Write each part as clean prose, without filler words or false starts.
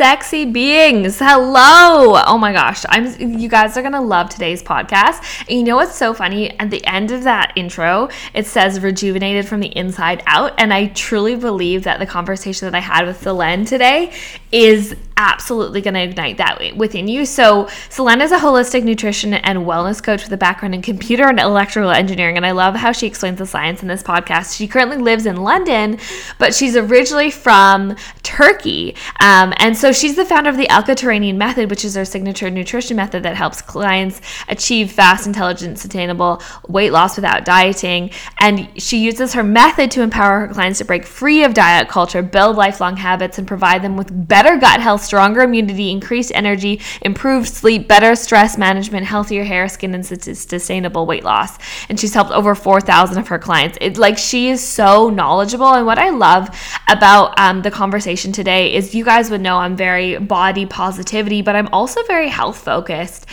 Sexy beings, hello! Oh my gosh, you guys are gonna love today's podcast. And you know what's so funny? At the end of that intro, it says rejuvenated from the inside out, and I truly believe that the conversation that I had with Selen today is absolutely going to ignite that within you. So Selen is a holistic nutrition and wellness coach with a background in computer and electrical engineering, and I love how she explains the science in this podcast. She currently lives in London, but she's originally from Turkey, and so she's the founder of the Alka-Terranean Method, which is her signature nutrition method that helps clients achieve fast, intelligent, sustainable weight loss without dieting, and she uses her method to empower her clients to break free of diet culture, build lifelong habits, and provide them with better gut health, stronger immunity, increased energy, improved sleep, better stress management, healthier hair, skin, and sustainable weight loss. And she's helped over 4,000 of her clients. It's like she is so knowledgeable. And what I love about the conversation today is, you guys would know I'm very body positivity, but I'm also very health focused.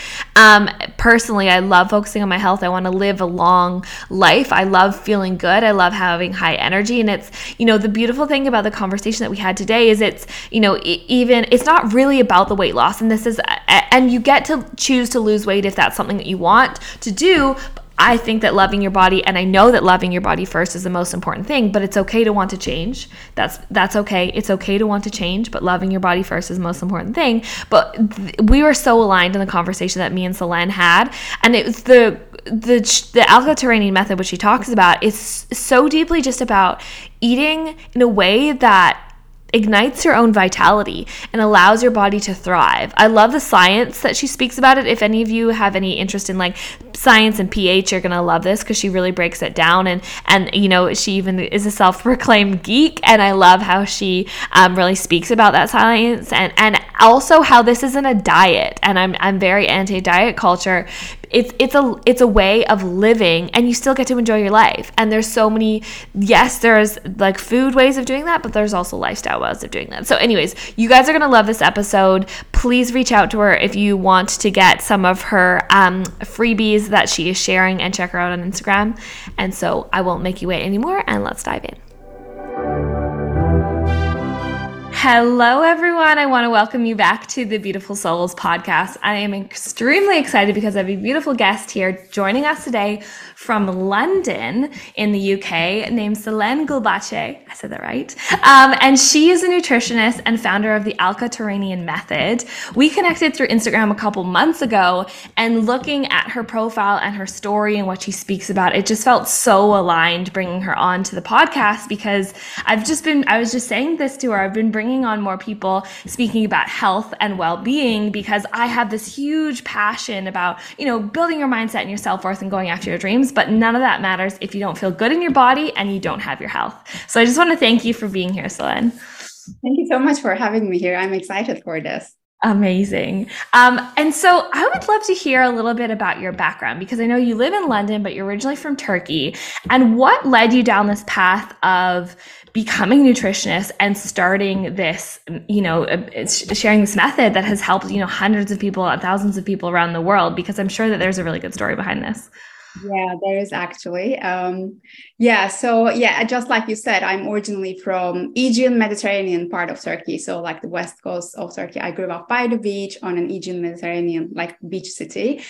Personally, I love focusing on my health. I want to live a long life. I love feeling good. I love having high energy. And it's, you know, the beautiful thing about the conversation that we had today is it's, you know, it's not really about the weight loss, and you get to choose to lose weight if that's something that you want to do. I think that loving your body, and I know that loving your body first is the most important thing, but it's okay to want to change. That's okay. It's okay to want to change, but loving your body first is the most important thing. But we were so aligned in the conversation that me and Selen had, and it was the Alka-Terranean Method, which she talks about, is so deeply just about eating in a way that ignites your own vitality and allows your body to thrive. I love the science that she speaks about it. If any of you have any interest in like science and pH, you're gonna love this because she really breaks it down, and you know, she even is a self-proclaimed geek, and I love how she really speaks about that science, and also how this isn't a diet, and I'm very anti-diet culture. It's a way of living, and you still get to enjoy your life. And there's so many, yes, there's like food ways of doing that, but there's also lifestyle ways of doing that. So anyways, you guys are going to love this episode. Please reach out to her if you want to get some of her freebies that she is sharing, and check her out on Instagram. And so I won't make you wait anymore, and let's dive in. Hello, everyone. I want to welcome you back to the Beautiful Souls Podcast. I am extremely excited because I have a beautiful guest here joining us today from London in the UK named Selen Gulbahce. I said that right. And she is a nutritionist and founder of the Alka-Terranean Method. We connected through Instagram a couple months ago, and looking at her profile and her story and what she speaks about, it just felt so aligned bringing her on to the podcast, because I was just saying this to her. I've been bringing on more people speaking about health and well-being, because I have this huge passion about, you know, building your mindset and your self-worth and going after your dreams, but none of that matters if you don't feel good in your body and you don't have your health. So I just want to thank you for being here, Selen. Thank you so much for having me here. I'm excited for this. Amazing. And so I would love to hear a little bit about your background, because I know you live in London, but you're originally from Turkey. And what led you down this path of becoming a nutritionist and starting this, you know, sharing this method that has helped, you know, hundreds of people, thousands of people around the world? Because I'm sure that there's a really good story behind this. Yeah, there is actually. Just like you said, I'm originally from Aegean Mediterranean part of Turkey. So like the west coast of Turkey, I grew up by the beach on an Aegean Mediterranean, like beach city.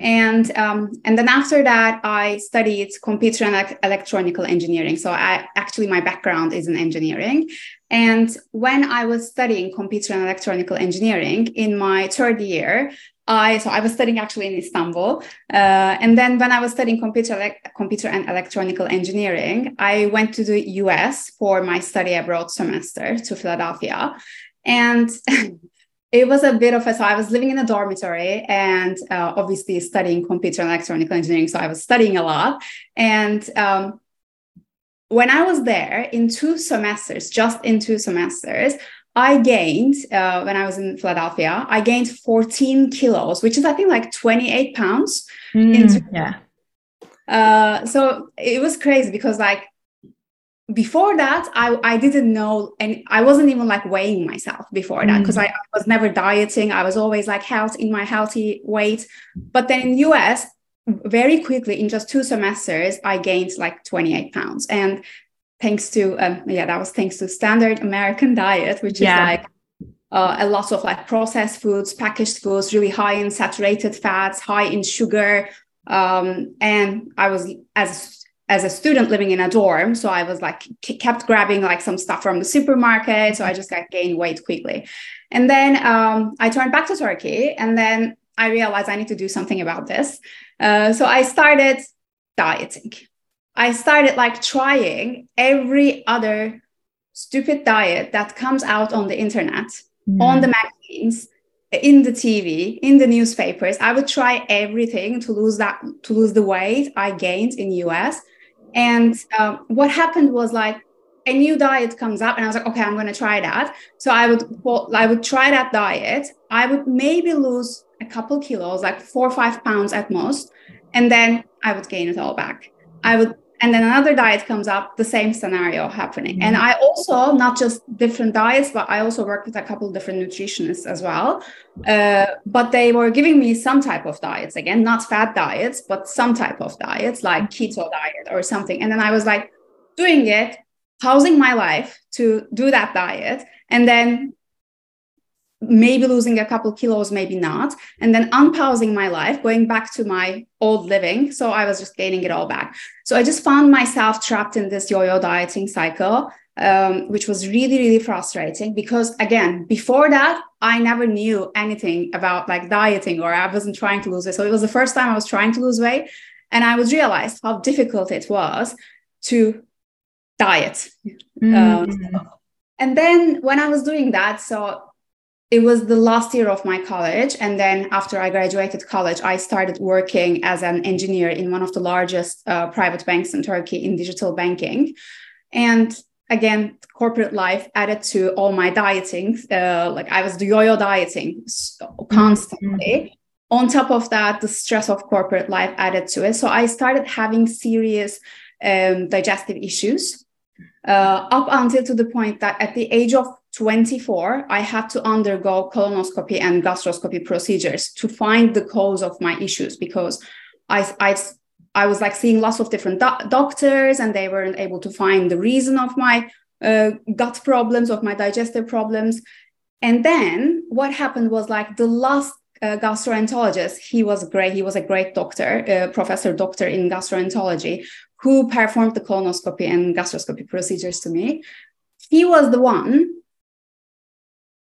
And then after that, I studied computer and electronical engineering. So my background is in engineering. And when I was studying computer and electronical engineering in my third year, I was studying actually in Istanbul. And then when I was studying computer and electronical engineering, I went to the US for my study abroad semester to Philadelphia. And it was a bit of I was living in a dormitory and obviously studying computer and electronical engineering. So I was studying a lot. And when I was there in two semesters, I gained, when I was in Philadelphia, I gained 14 kilos, which is, I think, like 28 pounds. So it was crazy because, like, before that, I didn't know, and I wasn't even like weighing myself before that because I was never dieting. I was always like my healthy weight. But then in US, very quickly, in just 2 semesters, I gained like 28 pounds. And thanks to standard American diet, which is like a lot of like processed foods, packaged foods, really high in saturated fats, high in sugar. And I was as a student living in a dorm, so I was like kept grabbing like some stuff from the supermarket. So I just like gained weight quickly. And then I turned back to Turkey, and then I realized I need to do something about this. So I started dieting. I started like trying every other stupid diet that comes out on the internet, on the magazines, in the TV, in the newspapers. I would try everything to lose the weight I gained in US. And what happened was like a new diet comes up and I was like, okay, I'm going to try that. So I would try that diet. I would maybe lose a couple kilos, like 4 or 5 pounds at most. And then I would gain it all back. And then another diet comes up, the same scenario happening. And I also, not just different diets, but I also worked with a couple of different nutritionists as well. But they were giving me some type of diets, again, not fat diets, but some type of diets like keto diet or something. And then I was like doing it, pausing my life to do that diet. And then maybe losing a couple kilos, maybe not. And then unpausing my life, going back to my old living. So I was just gaining it all back. So I just found myself trapped in this yo-yo dieting cycle, which was really, really frustrating because, again, before that, I never knew anything about like dieting, or I wasn't trying to lose it. So it was the first time I was trying to lose weight. And I was realized how difficult it was to diet. And then when I was doing that, it was the last year of my college. And then after I graduated college, I started working as an engineer in one of the largest private banks in Turkey in digital banking. And again, corporate life added to all my dieting. Like I was yo-yo dieting constantly. On top of that, the stress of corporate life added to it. So I started having serious digestive issues up until to the point that at the age of 24, I had to undergo colonoscopy and gastroscopy procedures to find the cause of my issues because I was like seeing lots of different doctors and they weren't able to find the reason of my gut problems, of my digestive problems. And then what happened was like the last gastroenterologist, he was great. He was a great doctor, doctor in gastroenterology, who performed the colonoscopy and gastroscopy procedures to me. He was the one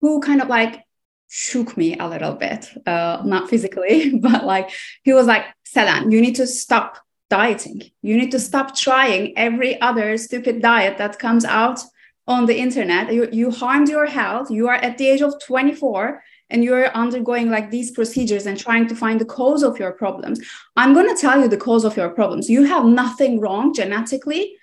who kind of like shook me a little bit, not physically, but like he was like, Selen, you need to stop dieting. You need to stop trying every other stupid diet that comes out on the internet. You harmed your health. You are at the age of 24 and you're undergoing like these procedures and trying to find the cause of your problems. I'm going to tell you the cause of your problems. You have nothing wrong genetically.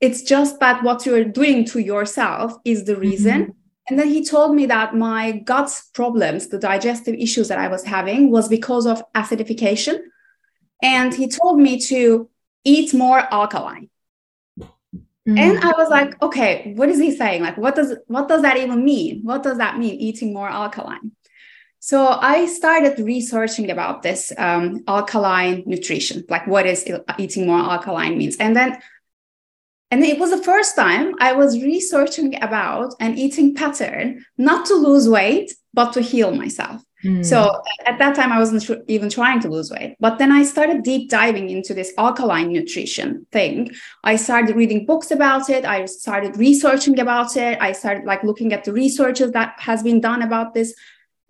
It's just that what you're doing to yourself is the reason. And then he told me that my gut problems, the digestive issues that I was having, was because of acidification. And he told me to eat more alkaline. And I was like, okay, what is he saying? Like, what does that even mean? What does that mean, eating more alkaline? So I started researching about this alkaline nutrition, like what is eating more alkaline means. And it was the first time I was researching about an eating pattern, not to lose weight, but to heal myself. Mm. So at that time, I wasn't even trying to lose weight. But then I started deep diving into this alkaline nutrition thing. I started reading books about it. I started researching about it. I started looking at the researches that has been done about this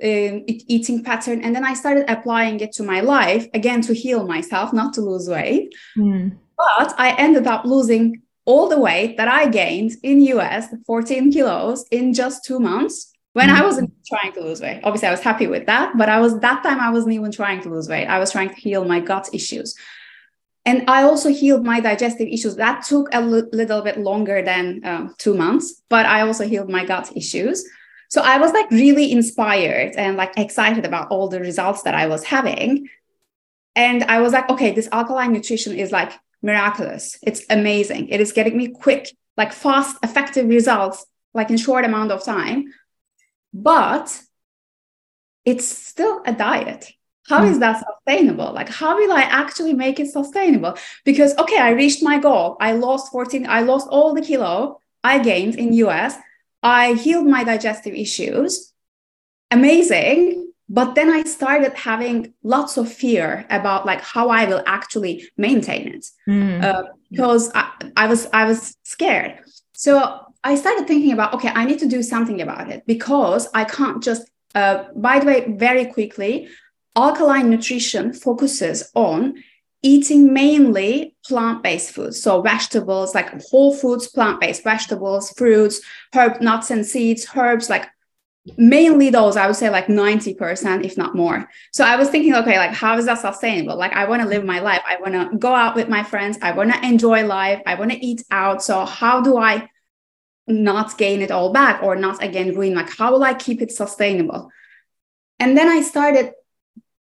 eating pattern. And then I started applying it to my life, again, to heal myself, not to lose weight. Mm. But I ended up losing all the weight that I gained in US, 14 kilos in just 2 months, when I wasn't trying to lose weight. Obviously, I was happy with that, but I wasn't even trying to lose weight. I was trying to heal my gut issues. And I also healed my digestive issues. That took a little bit longer than 2 months, but I also healed my gut issues. So I was really inspired and excited about all the results that I was having. And I was okay, this alkaline nutrition is miraculous. It's amazing. It is getting me quick, fast, effective results, in short amount of time. But it's still a diet. How is that sustainable? How will I actually make it sustainable? Because, okay, I reached my goal. I lost all the kilo I gained in US. I healed my digestive issues. Amazing. But then I started having lots of fear about how I will actually maintain it, because I was scared. So I started thinking about, okay, I need to do something about it, because I can't just, by the way, very quickly, alkaline nutrition focuses on eating mainly plant-based foods. So vegetables, whole foods, plant-based vegetables, fruits, nuts and seeds, herbs, mainly those, I would say 90%, if not more. So I was thinking, okay, how is that sustainable? I want to live my life. I want to go out with my friends. I want to enjoy life. I want to eat out. So how do I not gain it all back, or not again ruin? How will I keep it sustainable? And then I started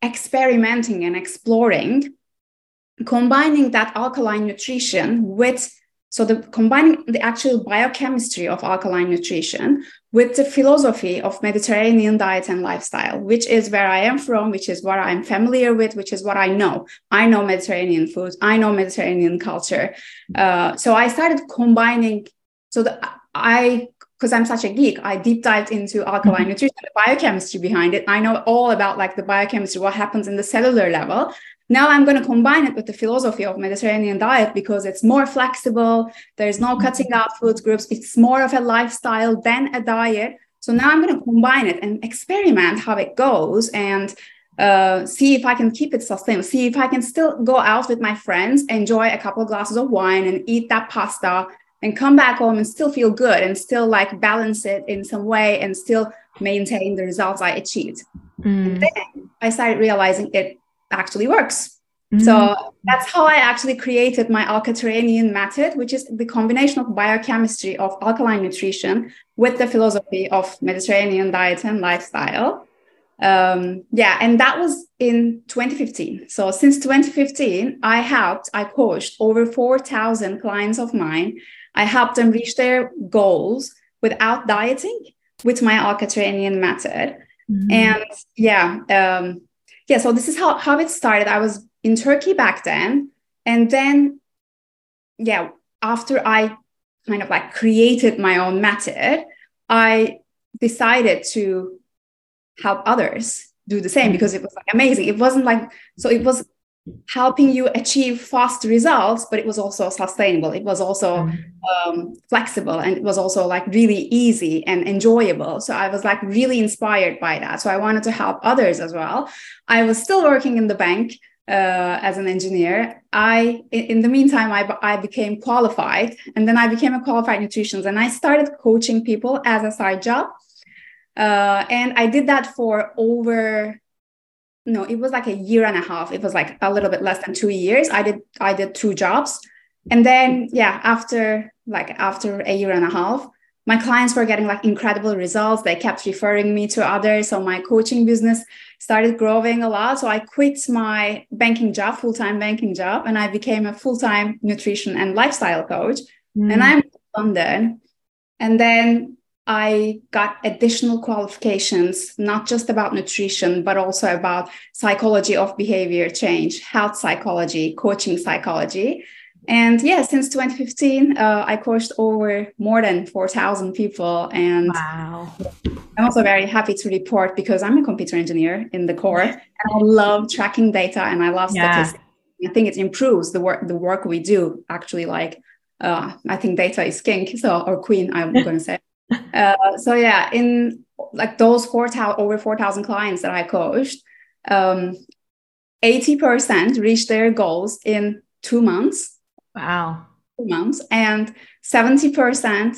experimenting and exploring, combining that alkaline nutrition with combining the actual biochemistry of alkaline nutrition with the philosophy of Mediterranean diet and lifestyle, which is where I am from, which is what I'm familiar with, which is what I know. I know Mediterranean food. I know Mediterranean culture. So I started combining. Because I'm such a geek, I deep dived into alkaline nutrition, the biochemistry behind it. I know all about the biochemistry, what happens in the cellular level. Now I'm going to combine it with the philosophy of Mediterranean diet, because it's more flexible. There's no cutting out food groups. It's more of a lifestyle than a diet. So now I'm going to combine it and experiment how it goes, and see if I can keep it sustainable. See if I can still go out with my friends, enjoy a couple of glasses of wine and eat that pasta, and come back home and still feel good, and still balance it in some way, and still maintain the results I achieved. And then I started realizing it actually works. So that's how I actually created my Alka-Terranean Method, which is the combination of biochemistry of alkaline nutrition with the philosophy of Mediterranean diet and lifestyle. And that was in 2015. So since 2015, I coached over 4,000 clients of mine. I helped them reach their goals without dieting with my Alka-Terranean Method. So this is how it started. I was in Turkey back then. And then, after I kind of created my own method, I decided to help others do the same, because it was amazing. It wasn't it was helping you achieve fast results, but it was also sustainable. It was also flexible, and it was also really easy and enjoyable. So I was really inspired by that. So I wanted to help others as well. I was still working in the bank as an engineer. In the meantime, I became qualified, and then I became a qualified nutritionist, and I started coaching people as a side job. And I did that for it was a year and a half. It was a little bit less than 2 years. I did two jobs. And then, after a year and a half, my clients were getting incredible results. They kept referring me to others. So my coaching business started growing a lot. So I quit my full-time banking job, and I became a full-time nutrition and lifestyle coach. And I'm in London. And then I got additional qualifications, not just about nutrition, but also about psychology of behavior change, health psychology, coaching psychology. And yeah, since 2015, I coached over more than 4,000 people. And wow. I'm also very happy to report, because I'm a computer engineer in the core, and I love tracking data and I love statistics. I think it improves the work we do, actually. Like, I think data is king, or queen, I'm going to say. So yeah, in like those over 4,000 clients that I coached, 80% reached their goals in 2 months. Wow. 2 months. And 70%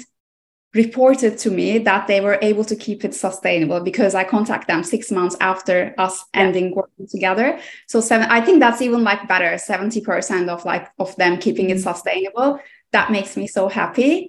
reported to me that they were able to keep it sustainable, because I contact them 6 months after us ending working together. So I think that's even like better. 70% of them keeping it sustainable. That makes me so happy.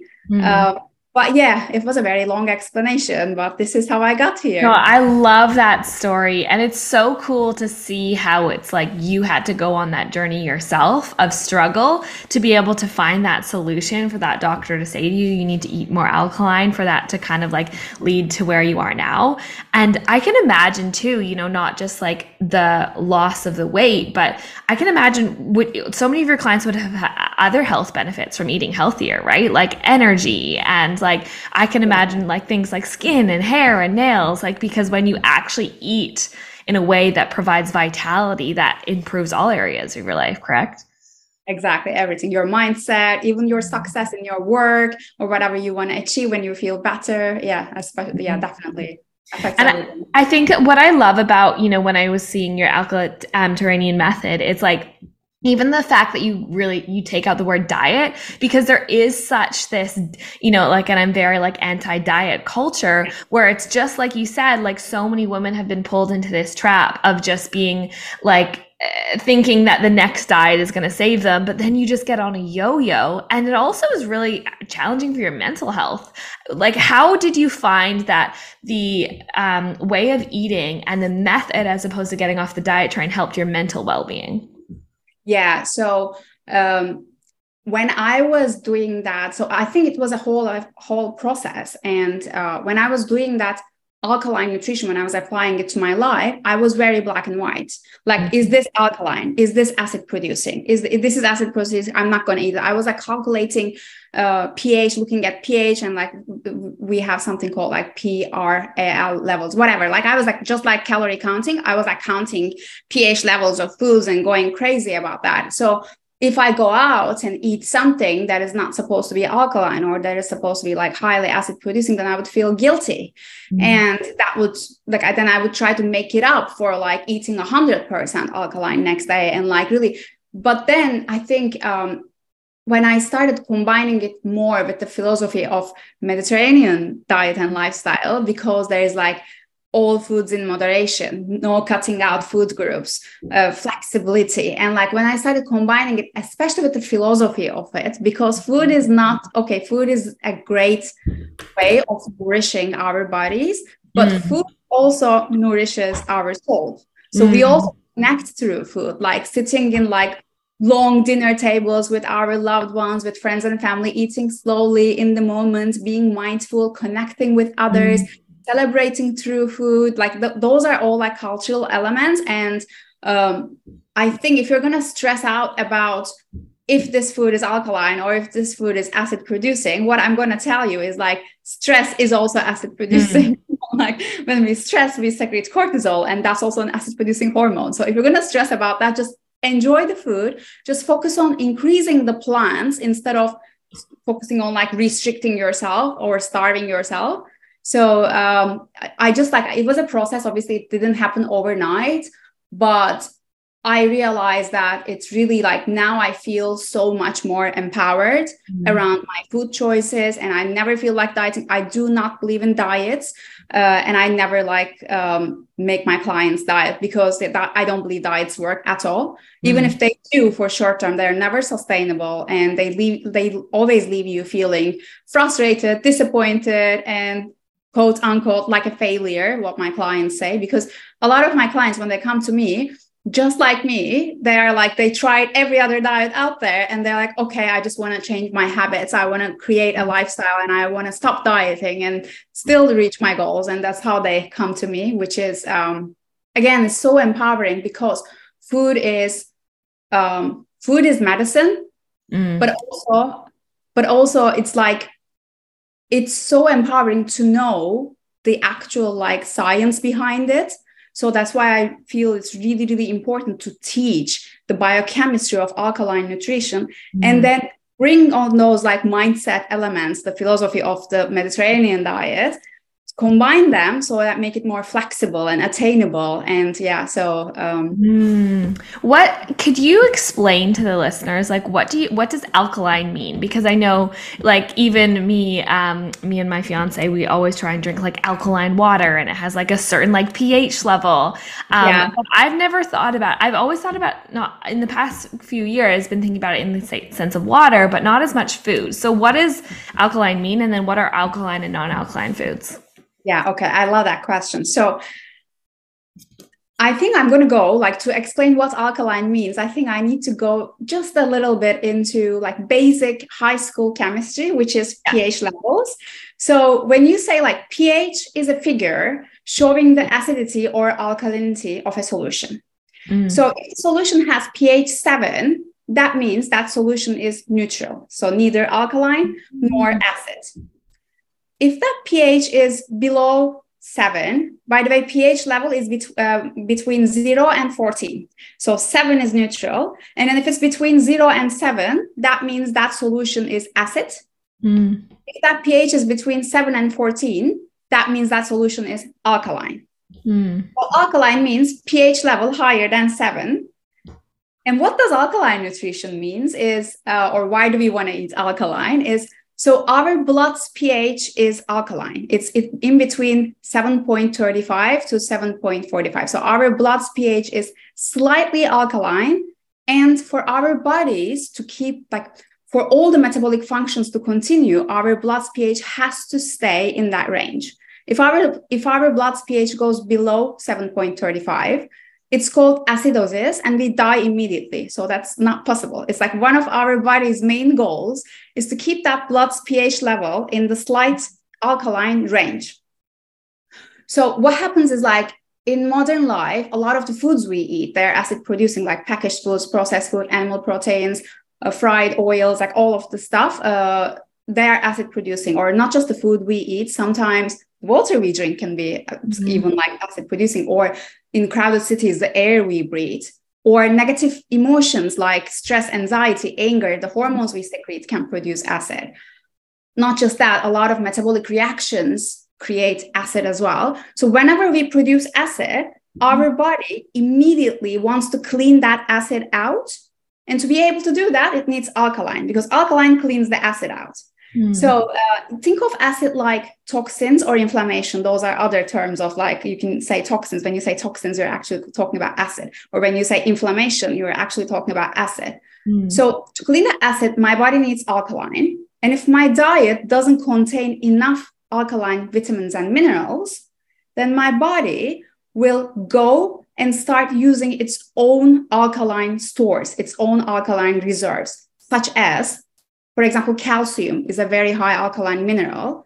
But yeah, it was a very long explanation, but this is how I got here. No, I love that story. And it's so cool to see how it's like you had to go on that journey yourself of struggle to be able to find that solution, for that doctor to say to you, you need to eat more alkaline, for that to kind of like lead to where you are now. And I can imagine too, you know, not just like the loss of the weight, but I can imagine so many of your clients would have other health benefits from eating healthier, right? Like energy and like, I can imagine like things like skin and hair and nails, like, because when you actually eat in a way that provides vitality, that improves all areas of your life, correct? Exactly. Everything, your mindset, even your success in your work or whatever you want to achieve when you feel better. Yeah, especially, yeah, definitely. And I think what I love about, you know, when I was seeing your Alka-Terranean Method, it's like, even the fact that you take out the word diet, because there is such this, you know, like, and I'm very like anti-diet culture, where it's just like you said, like so many women have been pulled into this trap of just being like, thinking that the next diet is going to save them, but then you just get on a yo-yo. And it also is really challenging for your mental health. Like, how did you find that the way of eating and the method, as opposed to getting off the diet train, helped your mental well-being? Yeah. So, when I was doing that, so I think it was a whole process. And, when I was doing that alkaline nutrition, when I was applying it to my life, I was very black and white. Like, is this alkaline? Is this acid producing? Is this acid producing? I'm not going to eat it. I was like calculating, pH, looking at pH, and like, we have something called like PRAL levels, whatever. Like, I was like, just like calorie counting, I was like counting pH levels of foods and going crazy about that. So if I go out and eat something that is not supposed to be alkaline, or that is supposed to be like highly acid producing, then I would feel guilty. And that would like, then I would try to make it up for like eating 100% alkaline next day. And like, really, but then I think, when I started combining it more with the philosophy of Mediterranean diet and lifestyle, because there is like all foods in moderation, no cutting out food groups, flexibility. And like, when I started combining it, especially with the philosophy of it, because food is not, okay, food is a great way of nourishing our bodies, but food also nourishes our soul. So we also connect through food, like sitting in like long dinner tables with our loved ones, with friends and family, eating slowly in the moment, being mindful, connecting with others, celebrating through food. Like those are all like cultural elements. And I think if you're going to stress out about if this food is alkaline or if this food is acid producing, what I'm going to tell you is like, stress is also acid producing. Like, when we stress, we secrete cortisol, and that's also an acid producing hormone. So if you're going to stress about that, just enjoy the food, just focus on increasing the plants instead of focusing on like restricting yourself or starving yourself. So I just like, it was a process. Obviously it didn't happen overnight, but I realized that it's really like, now I feel so much more empowered around my food choices, and I never feel like dieting. I do not believe in diets, and I never like make my clients diet, because I don't believe diets work at all. Even if they do for short term, they're never sustainable, and they always leave you feeling frustrated, disappointed, and quote unquote like a failure, what my clients say. Because a lot of my clients, when they come to me, just like me, they are like, they tried every other diet out there and they're like, okay, I just want to change my habits. I want to create a lifestyle and I want to stop dieting and still reach my goals. And that's how they come to me, which is, again, it's so empowering because food is medicine, but also it's like, it's so empowering to know the actual like science behind it. So that's why I feel it's really, really important to teach the biochemistry of alkaline nutrition and then bring on those like mindset elements, the philosophy of the Mediterranean diet, combine them so that make it more flexible and attainable. And yeah, so. What could you explain to the listeners? Like, what does alkaline mean? Because I know like even me and my fiance, we always try and drink like alkaline water and it has like a certain like pH level. But I've always thought about, not in the past few years, been thinking about it in the sense of water, but not as much food. So what does alkaline mean? And then what are alkaline and non-alkaline foods? Yeah. Okay. I love that question. So I think I'm going to go like to explain what alkaline means. I think I need to go just a little bit into like basic high school chemistry, which is pH levels. So when you say like pH is a figure showing the acidity or alkalinity of a solution. So if a solution has pH 7, that means that solution is neutral. So neither alkaline nor acid. If that pH is below 7, by the way, pH level is between 0 and 14. So 7 is neutral. And then if it's between 0 and 7, that means that solution is acid. If that pH is between 7 and 14, that means that solution is alkaline. So alkaline means pH level higher than 7. And what does alkaline nutrition means is, or why do we want to eat alkaline is, so our blood's pH is alkaline. It's in between 7.35 to 7.45. So our blood's pH is slightly alkaline. And for our bodies to keep, like for all the metabolic functions to continue, our blood's pH has to stay in that range. If our blood's pH goes below 7.35, it's called acidosis and we die immediately. So that's not possible. It's like one of our body's main goals is to keep that blood's pH level in the slight alkaline range. So what happens is like in modern life, a lot of the foods we eat, they're acid producing, like packaged foods, processed food, animal proteins, fried oils, like all of the stuff, they're acid producing. Or not just the food we eat, sometimes water we drink can be even like acid producing, or in crowded cities, the air we breathe, or negative emotions like stress, anxiety, anger, the hormones we secrete can produce acid. Not just that, a lot of metabolic reactions create acid as well. So whenever we produce acid, our body immediately wants to clean that acid out. And to be able to do that, it needs alkaline because alkaline cleans the acid out. So think of acid like toxins or inflammation. Those are other terms of like, you can say toxins. When you say toxins, you're actually talking about acid. Or when you say inflammation, you're actually talking about acid. So to clean the acid, my body needs alkaline. And if my diet doesn't contain enough alkaline vitamins and minerals, then my body will go and start using its own alkaline stores, its own alkaline reserves, such as, for example, calcium is a very high alkaline mineral.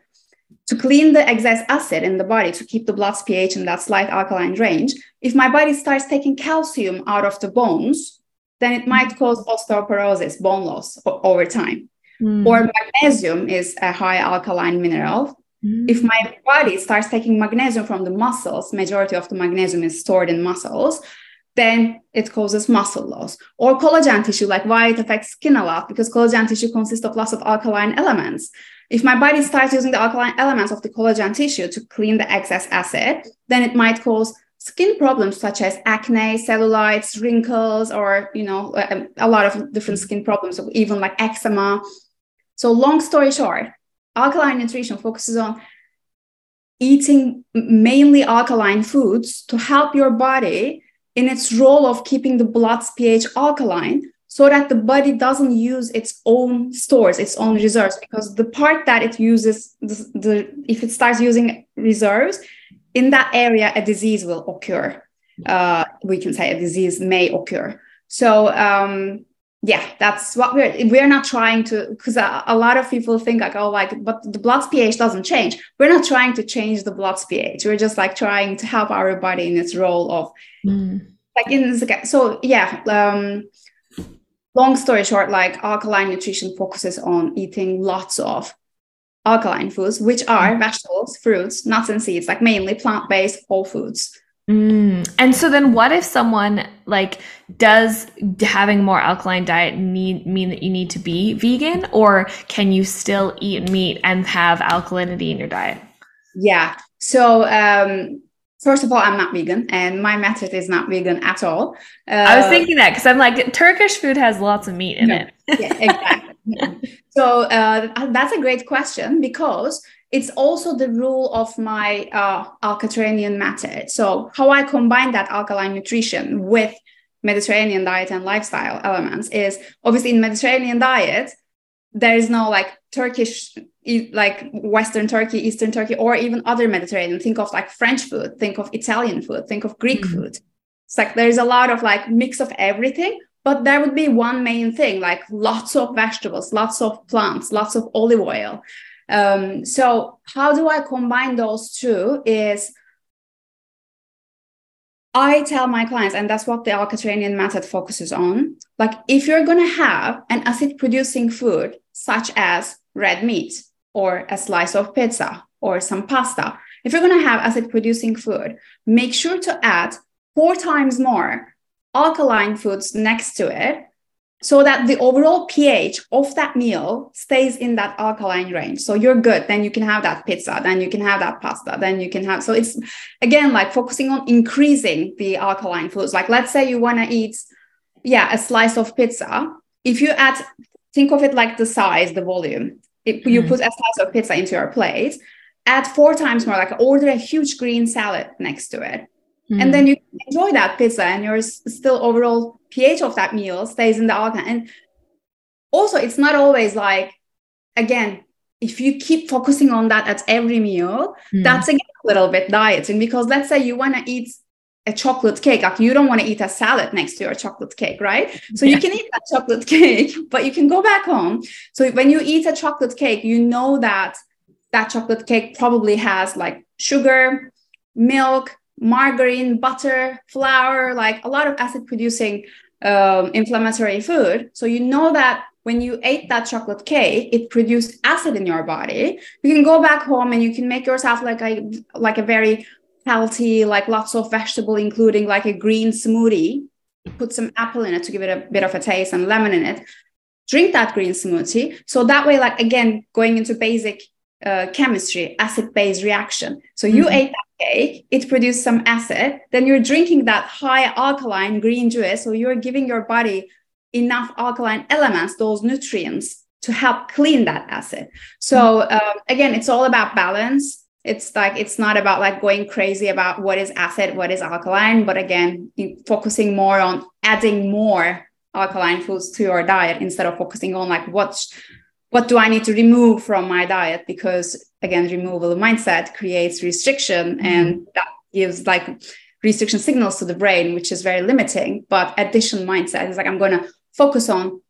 To clean the excess acid in the body, to keep the blood's pH in that slight alkaline range, if my body starts taking calcium out of the bones, then it might cause osteoporosis, bone loss over time. Or magnesium is a high alkaline mineral. If my body starts taking magnesium from the muscles, majority of the magnesium is stored in muscles, then it causes muscle loss. Or collagen tissue, like why it affects skin a lot, because collagen tissue consists of lots of alkaline elements. If my body starts using the alkaline elements of the collagen tissue to clean the excess acid, then it might cause skin problems such as acne, cellulites, wrinkles, or, you know, a lot of different skin problems, even like eczema. So long story short, alkaline nutrition focuses on eating mainly alkaline foods to help your body in its role of keeping the blood's pH alkaline so that the body doesn't use its own stores, its own reserves, because the part that it uses, if it starts using reserves, in that area, a disease will occur. we can say a disease may occur. So yeah, that's what we're not trying to, because a lot of people think like, oh, like, but the blood's pH doesn't change. We're not trying to change the blood's pH. We're just like trying to help our body in its role of like in this. So yeah, long story short, like alkaline nutrition focuses on eating lots of alkaline foods, which are vegetables, fruits, nuts and seeds, like mainly plant-based whole foods. And so then what if someone like, does having more alkaline diet mean that you need to be vegan, or can you still eat meat and have alkalinity in your diet? Yeah. So, first of all, I'm not vegan and my method is not vegan at all. I was thinking that because I'm like, Turkish food has lots of meat in it. Yeah, exactly. So that's a great question, because it's also the rule of my Alka-Terranean method. So how I combine that alkaline nutrition with Mediterranean diet and lifestyle elements is obviously in Mediterranean diet, there is no like Turkish, like Western Turkey, Eastern Turkey, or even other Mediterranean. Think of like French food, think of Italian food, think of Greek food. It's like, there's a lot of like mix of everything, but there would be one main thing, like lots of vegetables, lots of plants, lots of olive oil. So how do I combine those two is I tell my clients, and that's what the Alka-Terranean method focuses on. Like if you're going to have an acid producing food, such as red meat or a slice of pizza or some pasta, if you're going to have acid producing food, make sure to add 4 times more alkaline foods next to it, so that the overall pH of that meal stays in that alkaline range. So you're good. Then you can have that pizza. Then you can have that pasta. Then you can have, so it's again, like focusing on increasing the alkaline foods. Like let's say you want to eat, a slice of pizza. If you add, think of it like the size, the volume, you put a slice of pizza into your plate, add 4 times more, like order a huge green salad next to it. And then you enjoy that pizza and your still overall pH of that meal stays in the alkaline. And also it's not always like, again, if you keep focusing on that at every meal, that's again, a little bit dieting, because let's say you want to eat a chocolate cake. Like you don't want to eat a salad next to your chocolate cake, right? So you can eat that chocolate cake, but you can go back home. So when you eat a chocolate cake, you know that that chocolate cake probably has like sugar, milk, margarine, butter, flour, like a lot of acid producing inflammatory food. So you know that when you ate that chocolate cake, it produced acid in your body. You can go back home and you can make yourself like a very healthy, like lots of vegetable, including like a green smoothie, put some apple in it to give it a bit of a taste and lemon in it, drink that green smoothie. So that way, like again, going into basic chemistry, acid-base reaction. So you ate that cake, it produced some acid, then you're drinking that high alkaline green juice. So you're giving your body enough alkaline elements, those nutrients to help clean that acid. So again, it's all about balance. It's like, it's not about like going crazy about what is acid, what is alkaline, but again, focusing more on adding more alkaline foods to your diet instead of focusing on like what do I need to remove from my diet? Because again, removal mindset creates restriction and that gives like restriction signals to the brain, which is very limiting. But addition mindset is like, I'm going to focus on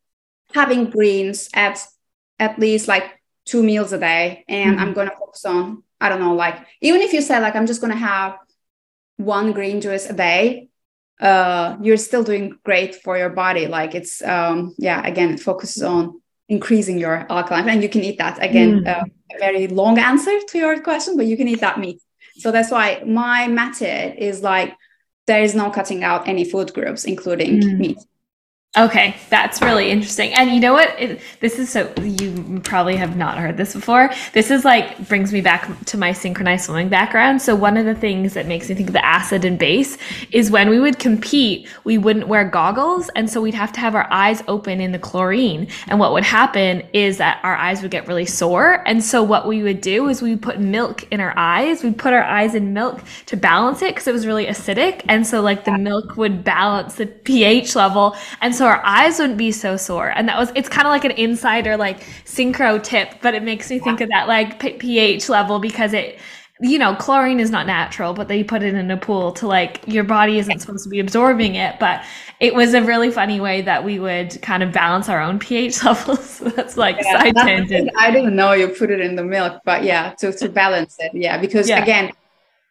having greens at least like 2 meals a day. And I'm going to focus on, I don't know, like, even if you say like, I'm just going to have 1 green juice a day, you're still doing great for your body. Like it's, again, it focuses on increasing your alkaline, and you can eat that again. A very long answer to your question, but you can eat that meat. So that's why my method is like there is no cutting out any food groups, including meat. Okay, that's really interesting. And you know what? This is so, you probably have not heard this before. This is like, brings me back to my synchronized swimming background. So one of the things that makes me think of the acid and base is when we would compete, we wouldn't wear goggles. And so we'd have to have our eyes open in the chlorine. And what would happen is that our eyes would get really sore. And so what we would do is we would put milk in our eyes. We'd put our eyes in milk to balance it because it was really acidic. And so like the milk would balance the pH level. And so our eyes wouldn't be so sore. And that was, it's kind of like an insider, like synchro tip, but it makes me think of that like pH level, because it, you know, chlorine is not natural, but they put it in a pool to, like, your body isn't supposed to be absorbing it. But it was a really funny way that we would kind of balance our own pH levels. So that's like side tangent. I didn't know you put it in the milk, but yeah, to balance it. Yeah, because again,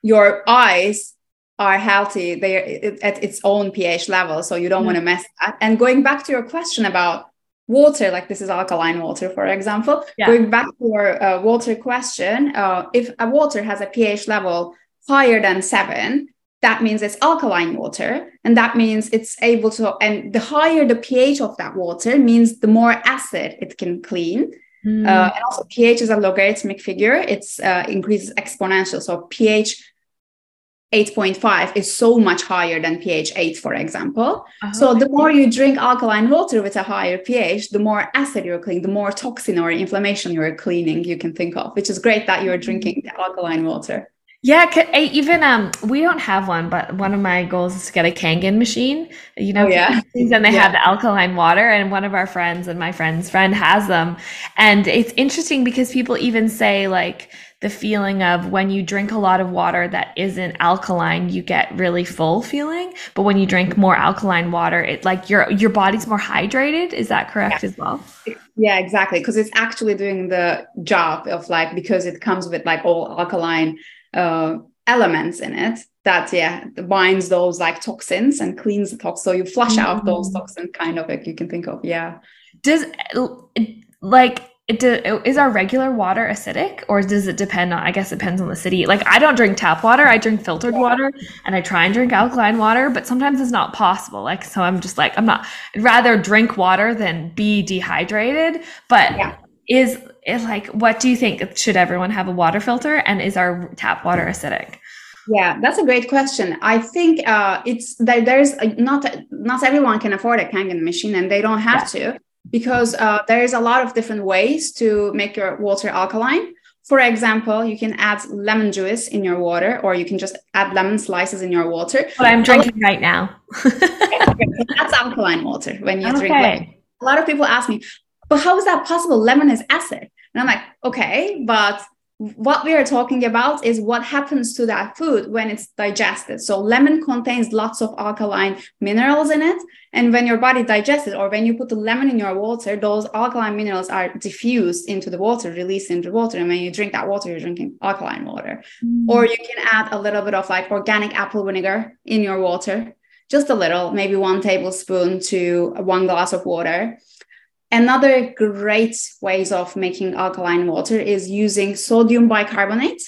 your eyes are healthy. They're at its own pH level. So you don't want to mess that. And going back to your question about water, like this is alkaline water, for example, going back to your water question, if a water has a pH level higher than 7, that means it's alkaline water, and that means it's able to, and the higher the pH of that water means the more acid it can clean. And also pH is a logarithmic figure. It's increases exponential. So pH 8.5 is so much higher than pH 8, for example. So the more you drink alkaline water with a higher pH, the more acid you're cleaning, the more toxin or inflammation you're cleaning you can think of, which is great that you're drinking the alkaline water. Yeah, even we don't have one, but one of my goals is to get a Kangen machine, you know, and they have the alkaline water, and one of our friends and my friend's friend has them. And it's interesting because people even say, like, the feeling of when you drink a lot of water that isn't alkaline, you get really full feeling. But when you drink more alkaline water, it, like, your body's more hydrated. Is that correct as well? Yeah, exactly. Because it's actually doing the job of, like, because it comes with, like, all alkaline elements in it that binds those, like, toxins and cleans the toxins. So you flush out those toxins, kind of, like, you can think of. Yeah. Does, like, is our regular water acidic, or does it depend on, I guess it depends on the city. Like, I don't drink tap water. I drink filtered water, and I try and drink alkaline water, but sometimes it's not possible. Like, so I'm just like, I'd rather drink water than be dehydrated. But is like, what do you think? Should everyone have a water filter, and is our tap water acidic? Yeah, that's a great question. I think it's that there's not everyone can afford a Kangen machine, and they don't have to. Because there is a lot of different ways to make your water alkaline. For example, you can add lemon juice in your water, or you can just add lemon slices in your water. What I'm drinking right now. That's alkaline water when you drink lemon. A lot of people ask me, but how is that possible? Lemon is acid. And I'm like, okay, but what we are talking about is what happens to that food when it's digested. So lemon contains lots of alkaline minerals in it. And when your body digests it, or when you put the lemon in your water, those alkaline minerals are diffused into the water, released into the water. And when you drink that water, you're drinking alkaline water. Or you can add a little bit of, like, organic apple vinegar in your water, just a little, maybe 1 tablespoon to 1 glass of water. Another great ways of making alkaline water is using sodium bicarbonate.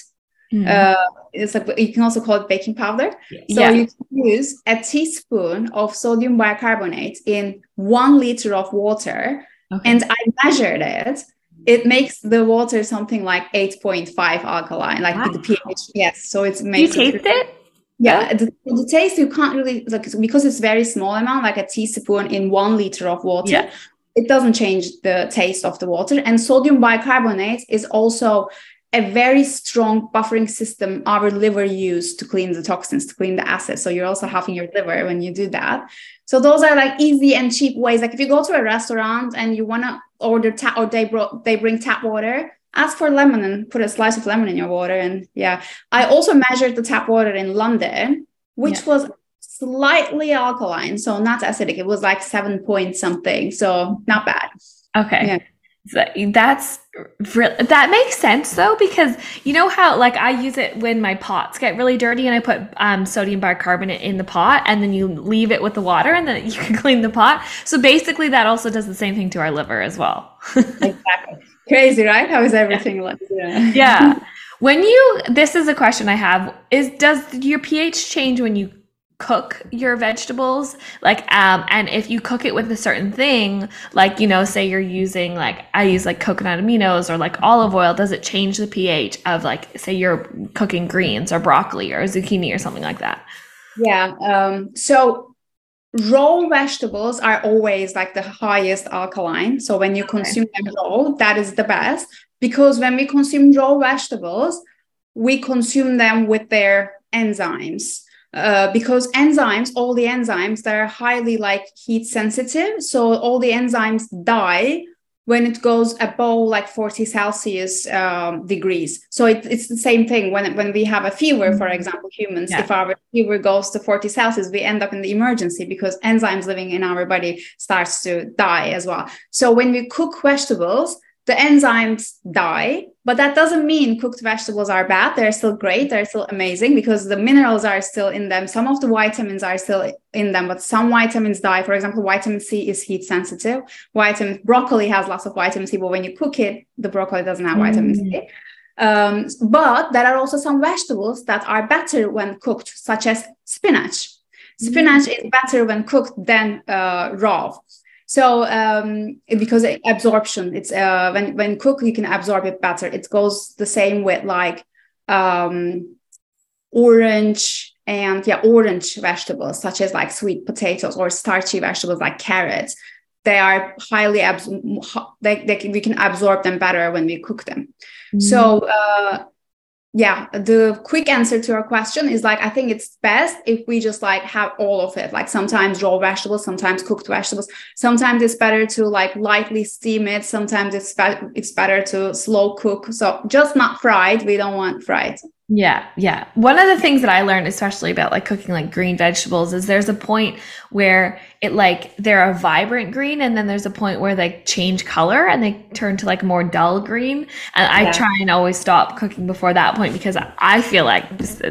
It's like, you can also call it baking powder. So you can use a teaspoon of sodium bicarbonate in 1 liter of water. And I measured it. It makes the water something like 8.5 alkaline, like the pH. Yes. So it's made. You taste it? Yeah, the taste, you can't really, like, because it's very small amount, like a teaspoon in 1 liter of water. Yeah. It doesn't change the taste of the water. And sodium bicarbonate is also a very strong buffering system our liver uses to clean the toxins, to clean the acid. So you're also helping your liver when you do that. So those are, like, easy and cheap ways. Like, if you go to a restaurant and you want to order tap, or they bring tap water, ask for lemon and put a slice of lemon in your water. And I also measured the tap water in London, which was slightly alkaline, so not acidic. It was like 7 point something, so not bad. So that makes sense, though, because you know how, like, I use it when my pots get really dirty, and I put sodium bicarbonate in the pot, and then you leave it with the water, and then you can clean the pot. So basically that also does the same thing to our liver as well. Exactly. Crazy, right? How is everything like? When you, this is a question I have, is, does your pH change when you cook your vegetables? Like, and if you cook it with a certain thing, like, you know, say you're using, like, I use, like, coconut aminos or, like, olive oil, does it change the pH of, like, say you're cooking greens or broccoli or zucchini or something like that? So raw vegetables are always, like, the highest alkaline. So when you consume them raw, that is the best, because when we consume raw vegetables, we consume them with their enzymes. Because enzymes, all the enzymes, they're highly, like, heat sensitive. So all the enzymes die when it goes above like 40 Celsius degrees. So it's the same thing when we have a fever, for example, humans, if our fever goes to 40 Celsius, we end up in the emergency because enzymes living in our body starts to die as well. So when we cook vegetables, the enzymes die, but that doesn't mean cooked vegetables are bad. They're still great. They're still amazing because the minerals are still in them. Some of the vitamins are still in them, but some vitamins die. For example, vitamin C is heat sensitive. Broccoli has lots of vitamin C, but when you cook it, the broccoli doesn't have vitamin C. But there are also some vegetables that are better when cooked, such as spinach. Spinach is better when cooked than raw. So because absorption, it's when cooked, you can absorb it better. It goes the same with like orange vegetables, such as like sweet potatoes or starchy vegetables like carrots. They are highly, we can absorb them better when we cook them. Mm-hmm. So the quick answer to your question is like, I think it's best if we just like have all of it, like sometimes raw vegetables, sometimes cooked vegetables. Sometimes it's better to like lightly steam it. Sometimes it's better to slow cook. So just not fried. We don't want fried. Yeah. Yeah. One of the things that I learned, especially about like cooking like green vegetables, is there's a point where it like they're a vibrant green. And then there's a point where they change color and they turn to like more dull green. And I try and always stop cooking before that point because I feel like,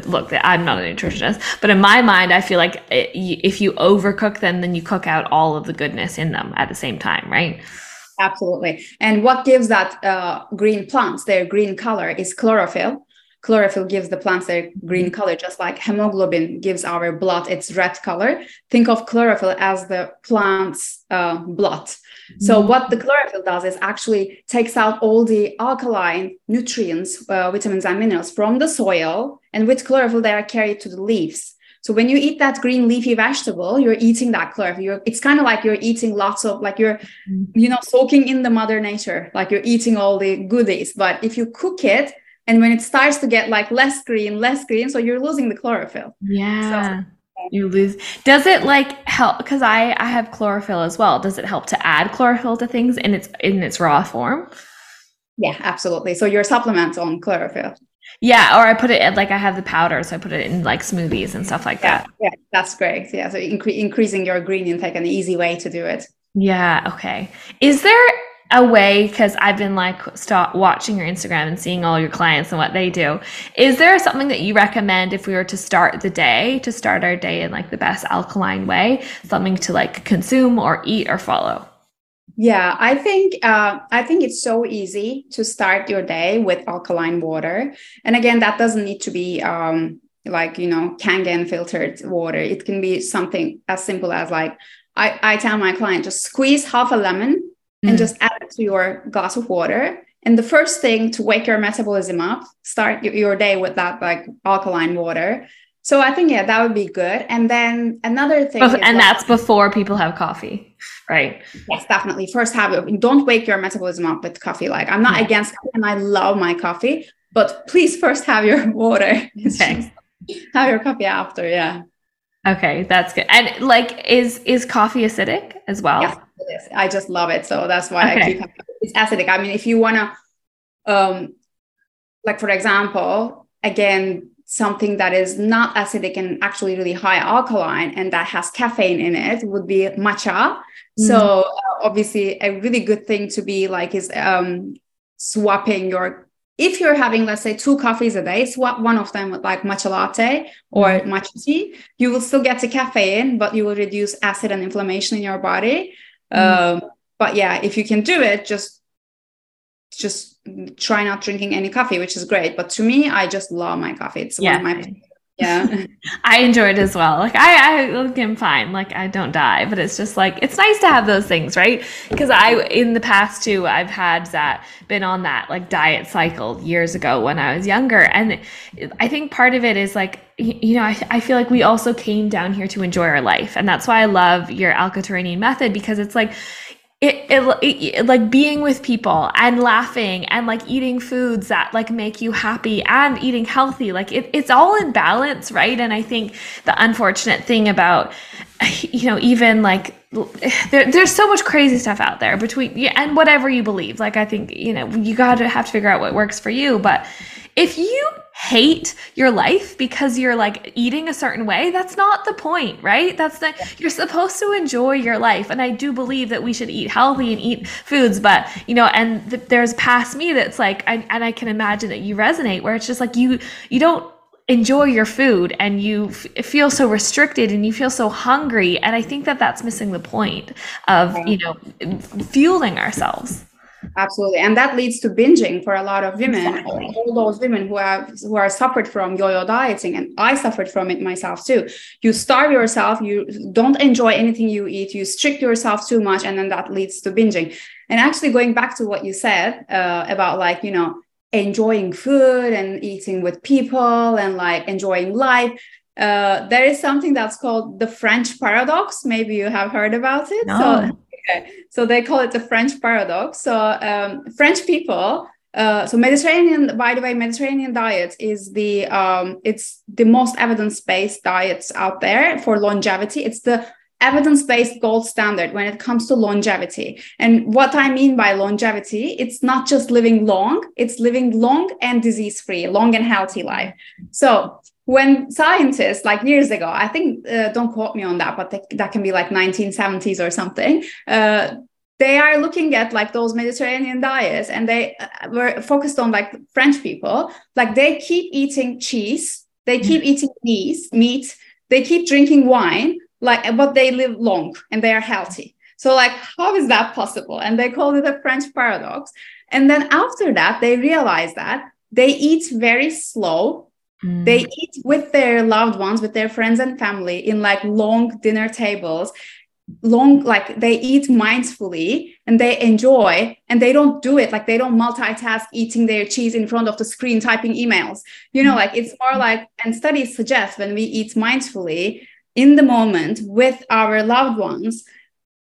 look, I'm not a nutritionist, but in my mind, I feel like if you overcook them, then you cook out all of the goodness in them at the same time. Right. Absolutely. And what gives that green plants their green color is chlorophyll. Chlorophyll gives the plants their green color, just like hemoglobin gives our blood its red color. Think of chlorophyll as the plant's blood. So what the chlorophyll does is actually takes out all the alkaline nutrients, vitamins and minerals from the soil. And with chlorophyll, they are carried to the leaves. So when you eat that green leafy vegetable, you're eating that chlorophyll. It's kind of like you're eating lots of, like you're, soaking in the mother nature, like you're eating all the goodies. But if you cook it, and when it starts to get like less green, so you're losing the chlorophyll. Yeah, so, you lose. Does it like help? Because I have chlorophyll as well. Does it help to add chlorophyll to things in its raw form? Yeah, absolutely. So your supplements on chlorophyll. Yeah, or I put it in, like I have the powder, so I put it in like smoothies and stuff like that. Yeah, that's great. Yeah, so increasing your green intake, an easy way to do it. Yeah. Okay. Is there a way, because I've been like start watching your Instagram and seeing all your clients and what they do, is there something that you recommend if we were to start our day in like the best alkaline way, something to like consume or eat or follow? Yeah, I think it's so easy to start your day with alkaline water. And again, that doesn't need to be Kangen filtered water. It can be something as simple as like I tell my client, just squeeze half a lemon and just add it to your glass of water. And the first thing to wake your metabolism up, start your day with that like alkaline water. So I think, that would be good. And then another thing. That's before people have coffee, right? Yes, definitely. First have it. Don't wake your metabolism up with coffee. Like I'm not against coffee and I love my coffee, but please first have your water. Okay. Have your coffee after. Yeah. Okay. That's good. And like, is coffee acidic as well? Yeah. I just love it. So that's why I keep having it. It's acidic. I mean, if you want to, for example, again, something that is not acidic and actually really high alkaline and that has caffeine in it would be matcha. So obviously a really good thing to be like is swapping if you're having, let's say, 2 coffees a day, swap one of them with like matcha latte or matcha tea. You will still get the caffeine, but you will reduce acid and inflammation in your body. If you can do it, just try not drinking any coffee, which is great. But to me, I just love my coffee. It's one of my I enjoy it as well. Like I am fine. Like I don't die, but it's just like, it's nice to have those things, right? Because in the past too, I've had been on that like diet cycle years ago when I was younger. And I think part of it is like, I feel like we also came down here to enjoy our life. And that's why I love your Alka-Terranean method, because it's like, It like being with people and laughing and like eating foods that like make you happy and eating healthy, like it's all in balance, right? And I think the unfortunate thing about, you know, even like there's so much crazy stuff out there between and whatever you believe. Like I think, you know, you have to figure out what works for you. But if you hate your life because you're like eating a certain way, that's not the point, right? You're supposed to enjoy your life. And I do believe that we should eat healthy and eat foods, but you know, and there's past me that's like, and I can imagine that you resonate, where it's just like, you don't enjoy your food and you feel so restricted and you feel so hungry. And I think that that's missing the point of, you know, fueling ourselves. Absolutely. And that leads to binging for a lot of women. Exactly. All those women who are suffered from yo-yo dieting, and I suffered from it myself too. You starve yourself, you don't enjoy anything you eat, you strict yourself too much, and then that leads to binging. And actually going back to what you said about, like, you know, enjoying food and eating with people and like enjoying life. There is something that's called the French paradox. Maybe you have heard about it. No. So they call it the French paradox. So French people, so Mediterranean, by the way, Mediterranean diet is it's the most evidence-based diets out there for longevity. It's the evidence-based gold standard when it comes to longevity. And what I mean by longevity, it's not just living long, it's living long and disease-free, long and healthy life. So when scientists, like years ago, I think, don't quote me on that, but that can be like 1970s or something, they are looking at like those Mediterranean diets, and they were focused on like French people, like they keep eating cheese, they keep eating meat, they keep drinking wine, like, but they live long and they are healthy. So like, how is that possible? And they called it the French paradox. And then after that, they realized that they eat very slow. They eat with their loved ones, with their friends and family, in like long dinner tables, like they eat mindfully and they enjoy, and they don't do it. Like they don't multitask eating their cheese in front of the screen, typing emails, you know, like it's more like, and studies suggest when we eat mindfully in the moment with our loved ones,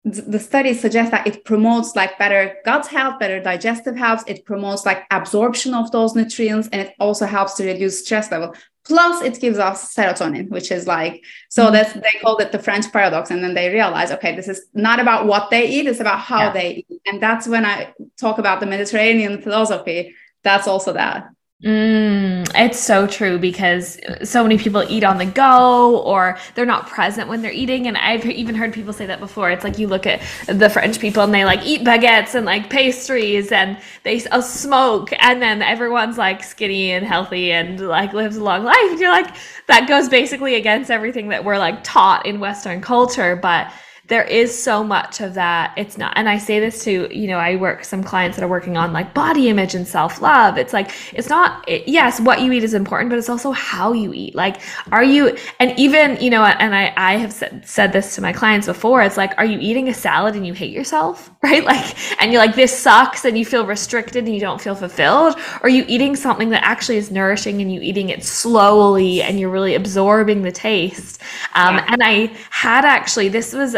the studies suggest that it promotes like better gut health, better digestive health. It promotes like absorption of those nutrients, and it also helps to reduce stress level. Plus it gives us serotonin, which is like, so that's, they called it the French paradox. And then they realize, okay, this is not about what they eat, it's about how they eat. And that's when I talk about the Mediterranean philosophy. That's also that. It's so true, because so many people eat on the go, or they're not present when they're eating. And I've even heard people say that before. It's like, you look at the French people and they like eat baguettes and like pastries and they smoke, and then everyone's like skinny and healthy and like lives a long life. And you're like, that goes basically against everything that we're like taught in Western culture. But there is so much of that. It's not, and I say this to, you know, I work some clients that are working on like body image and self-love. It's like, it's not, yes, what you eat is important, but it's also how you eat. Like, are you, and even, you know, and I have said this to my clients before, it's like, are you eating a salad and you hate yourself, right? Like, and you're like, this sucks, and you feel restricted and you don't feel fulfilled. Or are you eating something that actually is nourishing, and you eating it slowly and you're really absorbing the taste? And I had actually, this was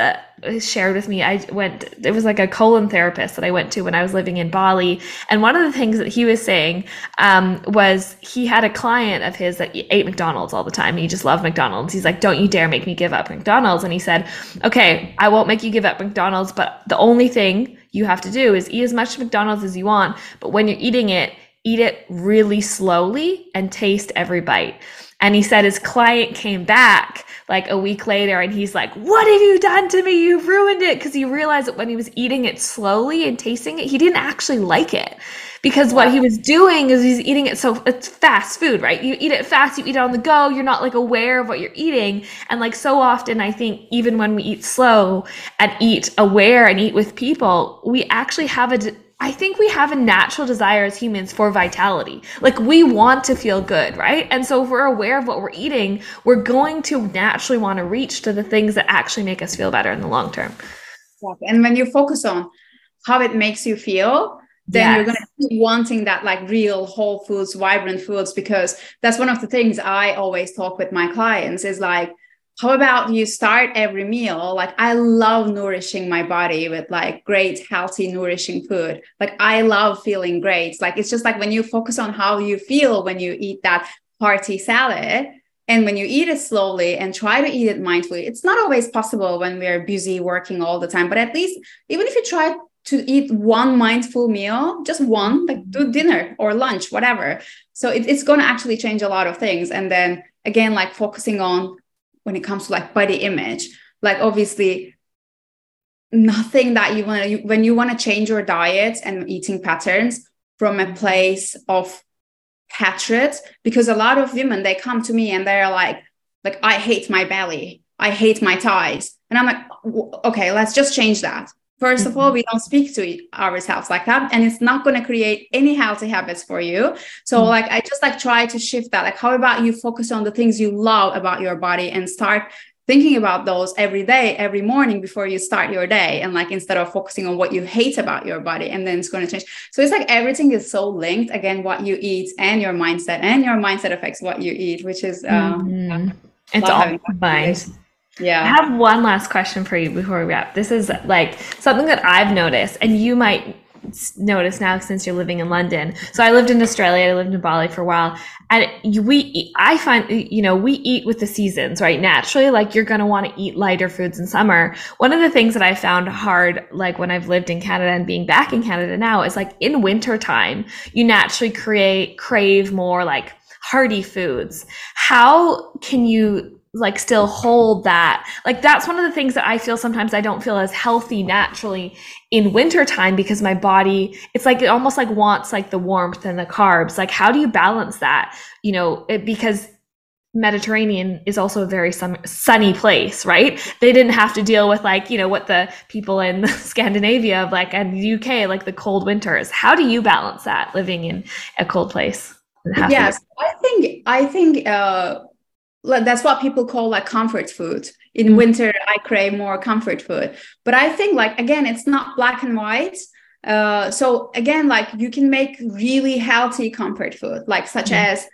shared with me, it was like a colon therapist that I went to when I was living in Bali. And one of the things that he was saying was, he had a client of his that ate McDonald's all the time. He just loved McDonald's. He's like, don't you dare make me give up McDonald's. And he said, okay, I won't make you give up McDonald's, but the only thing you have to do is eat as much McDonald's as you want. But when you're eating it, eat it really slowly and taste every bite. And he said his client came back like a week later, and he's like, what have you done to me? You've ruined it. Because he realized that when he was eating it slowly and tasting it, he didn't actually like it. Because what he was doing is he's eating it, so it's fast food, right? You eat it fast, you eat it on the go, you're not like aware of what you're eating. And like so often, I think even when we eat slow and eat aware and eat with people, we actually have I think we have a natural desire as humans for vitality. Like we want to feel good, right? And so if we're aware of what we're eating, we're going to naturally want to reach to the things that actually make us feel better in the long term. And when you focus on how it makes you feel, then you're going to be wanting that like real whole foods, vibrant foods, because that's one of the things I always talk with my clients is like, how about you start every meal? Like, I love nourishing my body with like great, healthy, nourishing food. Like, I love feeling great. Like, it's just like when you focus on how you feel when you eat that hearty salad, and when you eat it slowly and try to eat it mindfully, it's not always possible when we're busy working all the time. But at least, even if you try to eat one mindful meal, just one, like do dinner or lunch, whatever. So it's going to actually change a lot of things. And then again, like focusing on when it comes to like body image, like obviously nothing that you want to, when you want to change your diet and eating patterns from a place of hatred, because a lot of women, they come to me and they're like, I hate my belly. I hate my thighs. And I'm like, okay, let's just change that. First of all, we don't speak to ourselves like that, and it's not going to create any healthy habits for you. So like, I just like try to shift that. Like, how about you focus on the things you love about your body and start thinking about those every day, every morning before you start your day. And like, instead of focusing on what you hate about your body, and then it's going to change. So it's like, everything is so linked again, what you eat and your mindset affects what you eat, which is, it's all combined. Yeah. I have one last question for you before we wrap. This is like something that I've noticed, and you might notice now since you're living in London. So I lived in Australia, I lived in Bali for a while, and we eat with the seasons, right? Naturally, like you're going to want to eat lighter foods in summer. One of the things that I found hard, like when I've lived in Canada and being back in Canada now, is like in winter time, you naturally crave more like hearty foods. How can you like still hold that? Like, that's one of the things that I feel sometimes I don't feel as healthy naturally in wintertime, because my body, it's like, it almost like wants like the warmth and the carbs. Like, how do you balance that? You know, because Mediterranean is also a very sunny place, right? They didn't have to deal with like, you know, what the people in Scandinavia of like, and the UK, like the cold winters. How do you balance that living in a cold place? Yes, I think that's what people call like comfort food. In winter, I crave more comfort food. But I think like, again, it's not black and white. So again, like you can make really healthy comfort food, like such as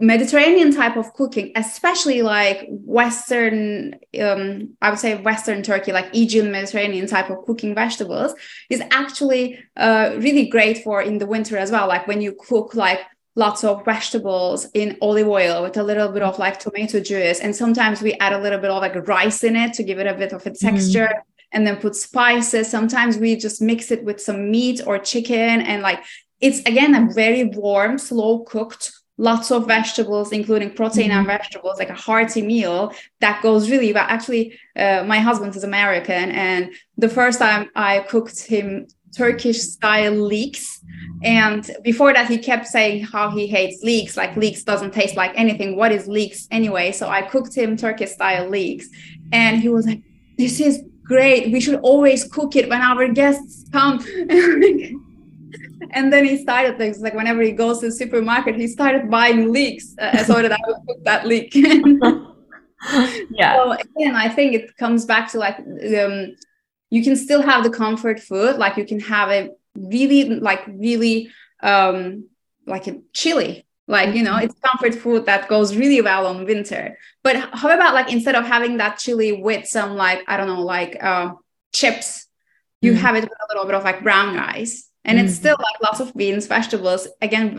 Mediterranean type of cooking, especially like Western, I would say Western Turkey, like Aegean Mediterranean type of cooking vegetables is actually really great for in the winter as well. Like when you cook like lots of vegetables in olive oil with a little bit of like tomato juice. And sometimes we add a little bit of like rice in it to give it a bit of a texture and then put spices. Sometimes we just mix it with some meat or chicken. And like, it's again, a very warm, slow cooked, lots of vegetables, including protein and vegetables, like a hearty meal that goes really well. Actually, my husband is American, and the first time I cooked him Turkish style leeks, and before that he kept saying how he hates leeks, like leeks doesn't taste like anything, what is leeks anyway? So I cooked him Turkish style leeks, and he was like, this is great, we should always cook it when our guests come. And then he started things like whenever he goes to the supermarket, he started buying leeks so that I would cook that leek. Yeah, so again, I think it comes back to like you can still have the comfort food. Like you can have a really like a chili, like, you know, it's comfort food that goes really well on winter. But how about like, instead of having that chili with some, like, I don't know, like chips, you have it with a little bit of like brown rice, and it's still like lots of beans, vegetables, again,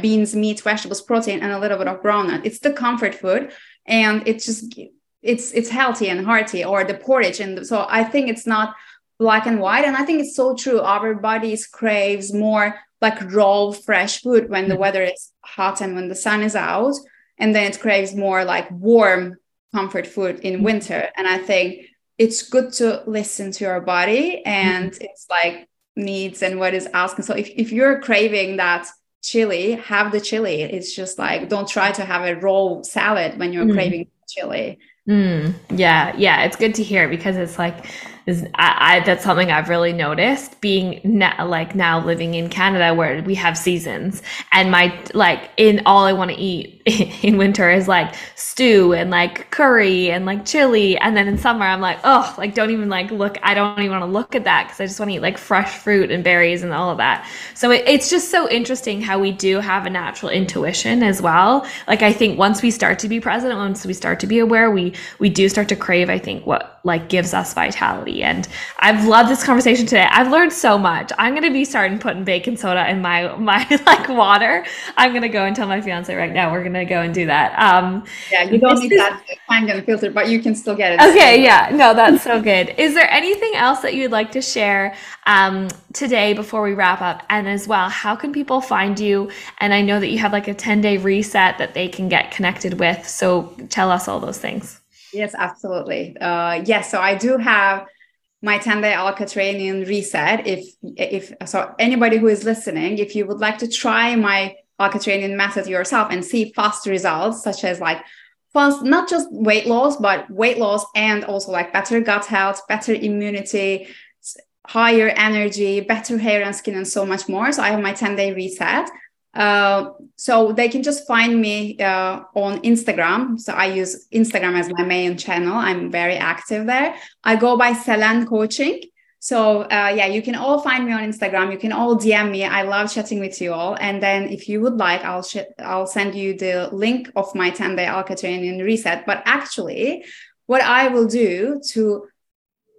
beans, meat, vegetables, protein, and a little bit of brown nut. It's the comfort food, and it's just, it's healthy and hearty, or the porridge. And so I think it's not black and white. And I think it's so true. Our bodies craves more like raw, fresh food when the weather is hot and when the sun is out, and then it craves more like warm comfort food in winter. And I think it's good to listen to your body and it's like needs and what is asking. So if you're craving that chili, have the chili. It's just like, don't try to have a raw salad when you're craving chili. Yeah. It's good to hear, because it's like, that's something I've really noticed being now living in Canada, where we have seasons, and my, like, in all I want to eat in winter is like stew and like curry and like chili. And then in summer, I'm like, oh, like don't even like look, I don't even want to look at that because I just want to eat like fresh fruit and berries and all of that. So it's just so interesting how we do have a natural intuition as well. Like I think once we start to be present, once we start to be aware, we do start to crave, I think, what like gives us vitality. And I've loved this conversation today. I've learned so much. I'm going to be starting putting baking soda in my like water. I'm going to go and tell my fiance right now, we're going to go and do that. Yeah, you don't need that kind of filter, but you can still get it. Okay, yeah, no, that's so good. Is there anything else that you'd like to share today before we wrap up? And as well, how can people find you? And I know that you have like a 10-day reset that they can get connected with. So tell us all those things. Yes, absolutely. Yes, so I do have my 10-day Alka-Terranean reset. So anybody who is listening, if you would like to try my Alka-Terranean method yourself and see fast results, such as like fast, not just weight loss, but weight loss and also like better gut health, better immunity, higher energy, better hair and skin, and so much more. So I have my 10-day reset. So they can just find me on Instagram. So I use Instagram as my main channel. I'm very active there. I go by Selen Coaching. So yeah, you can all find me on Instagram. You can all DM me. I love chatting with you all. And then if you would like, I'll send you the link of my 10-day Alka-Terranean reset. But actually, what I will do to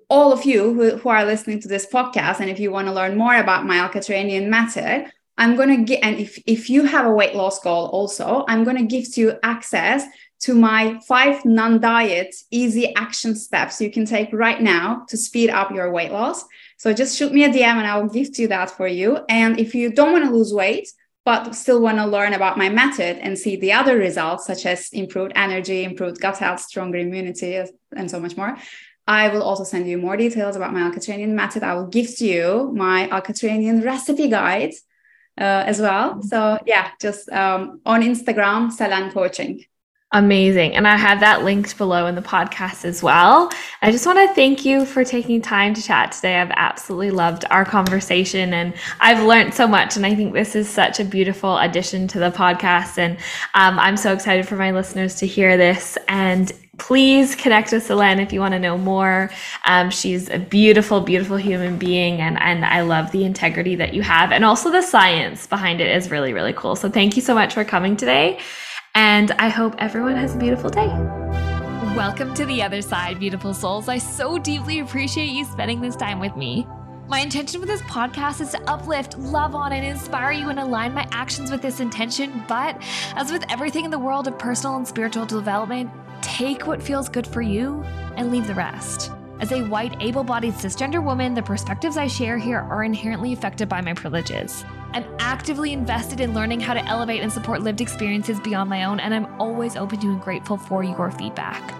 all of you who are listening to this podcast, and if you want to learn more about my Alka-Terranean method, I'm going to get, and if you have a weight loss goal also, I'm going to give you access to my 5 non-diet easy action steps you can take right now to speed up your weight loss. So just shoot me a DM and I'll give you that for you. And if you don't want to lose weight, but still want to learn about my method and see the other results, such as improved energy, improved gut health, stronger immunity, and so much more, I will also send you more details about my Alka-Terranean method. I will give you my Alka-Terranean recipe guide as well. So yeah, just on Instagram, Selen Coaching. Amazing. And I have that linked below in the podcast as well. I just want to thank you for taking time to chat today. I've absolutely loved our conversation and I've learned so much. And I think this is such a beautiful addition to the podcast. And I'm so excited for my listeners to hear this. And please connect with Selen if you want to know more. She's a beautiful, beautiful human being. And I love the integrity that you have. And also the science behind it is really, really cool. So thank you so much for coming today. And I hope everyone has a beautiful day. Welcome to the other side, beautiful souls. I so deeply appreciate you spending this time with me. My intention with this podcast is to uplift, love on, and inspire you and align my actions with this intention. But as with everything in the world of personal and spiritual development, take what feels good for you and leave the rest. As a white, able-bodied, cisgender woman, the perspectives I share here are inherently affected by my privileges. I'm actively invested in learning how to elevate and support lived experiences beyond my own, and I'm always open to and grateful for your feedback.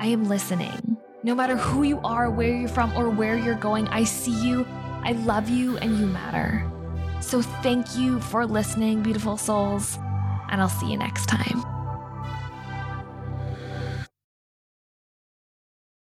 I am listening. No matter who you are, where you're from, or where you're going, I see you, I love you, and you matter. So thank you for listening, beautiful souls, and I'll see you next time.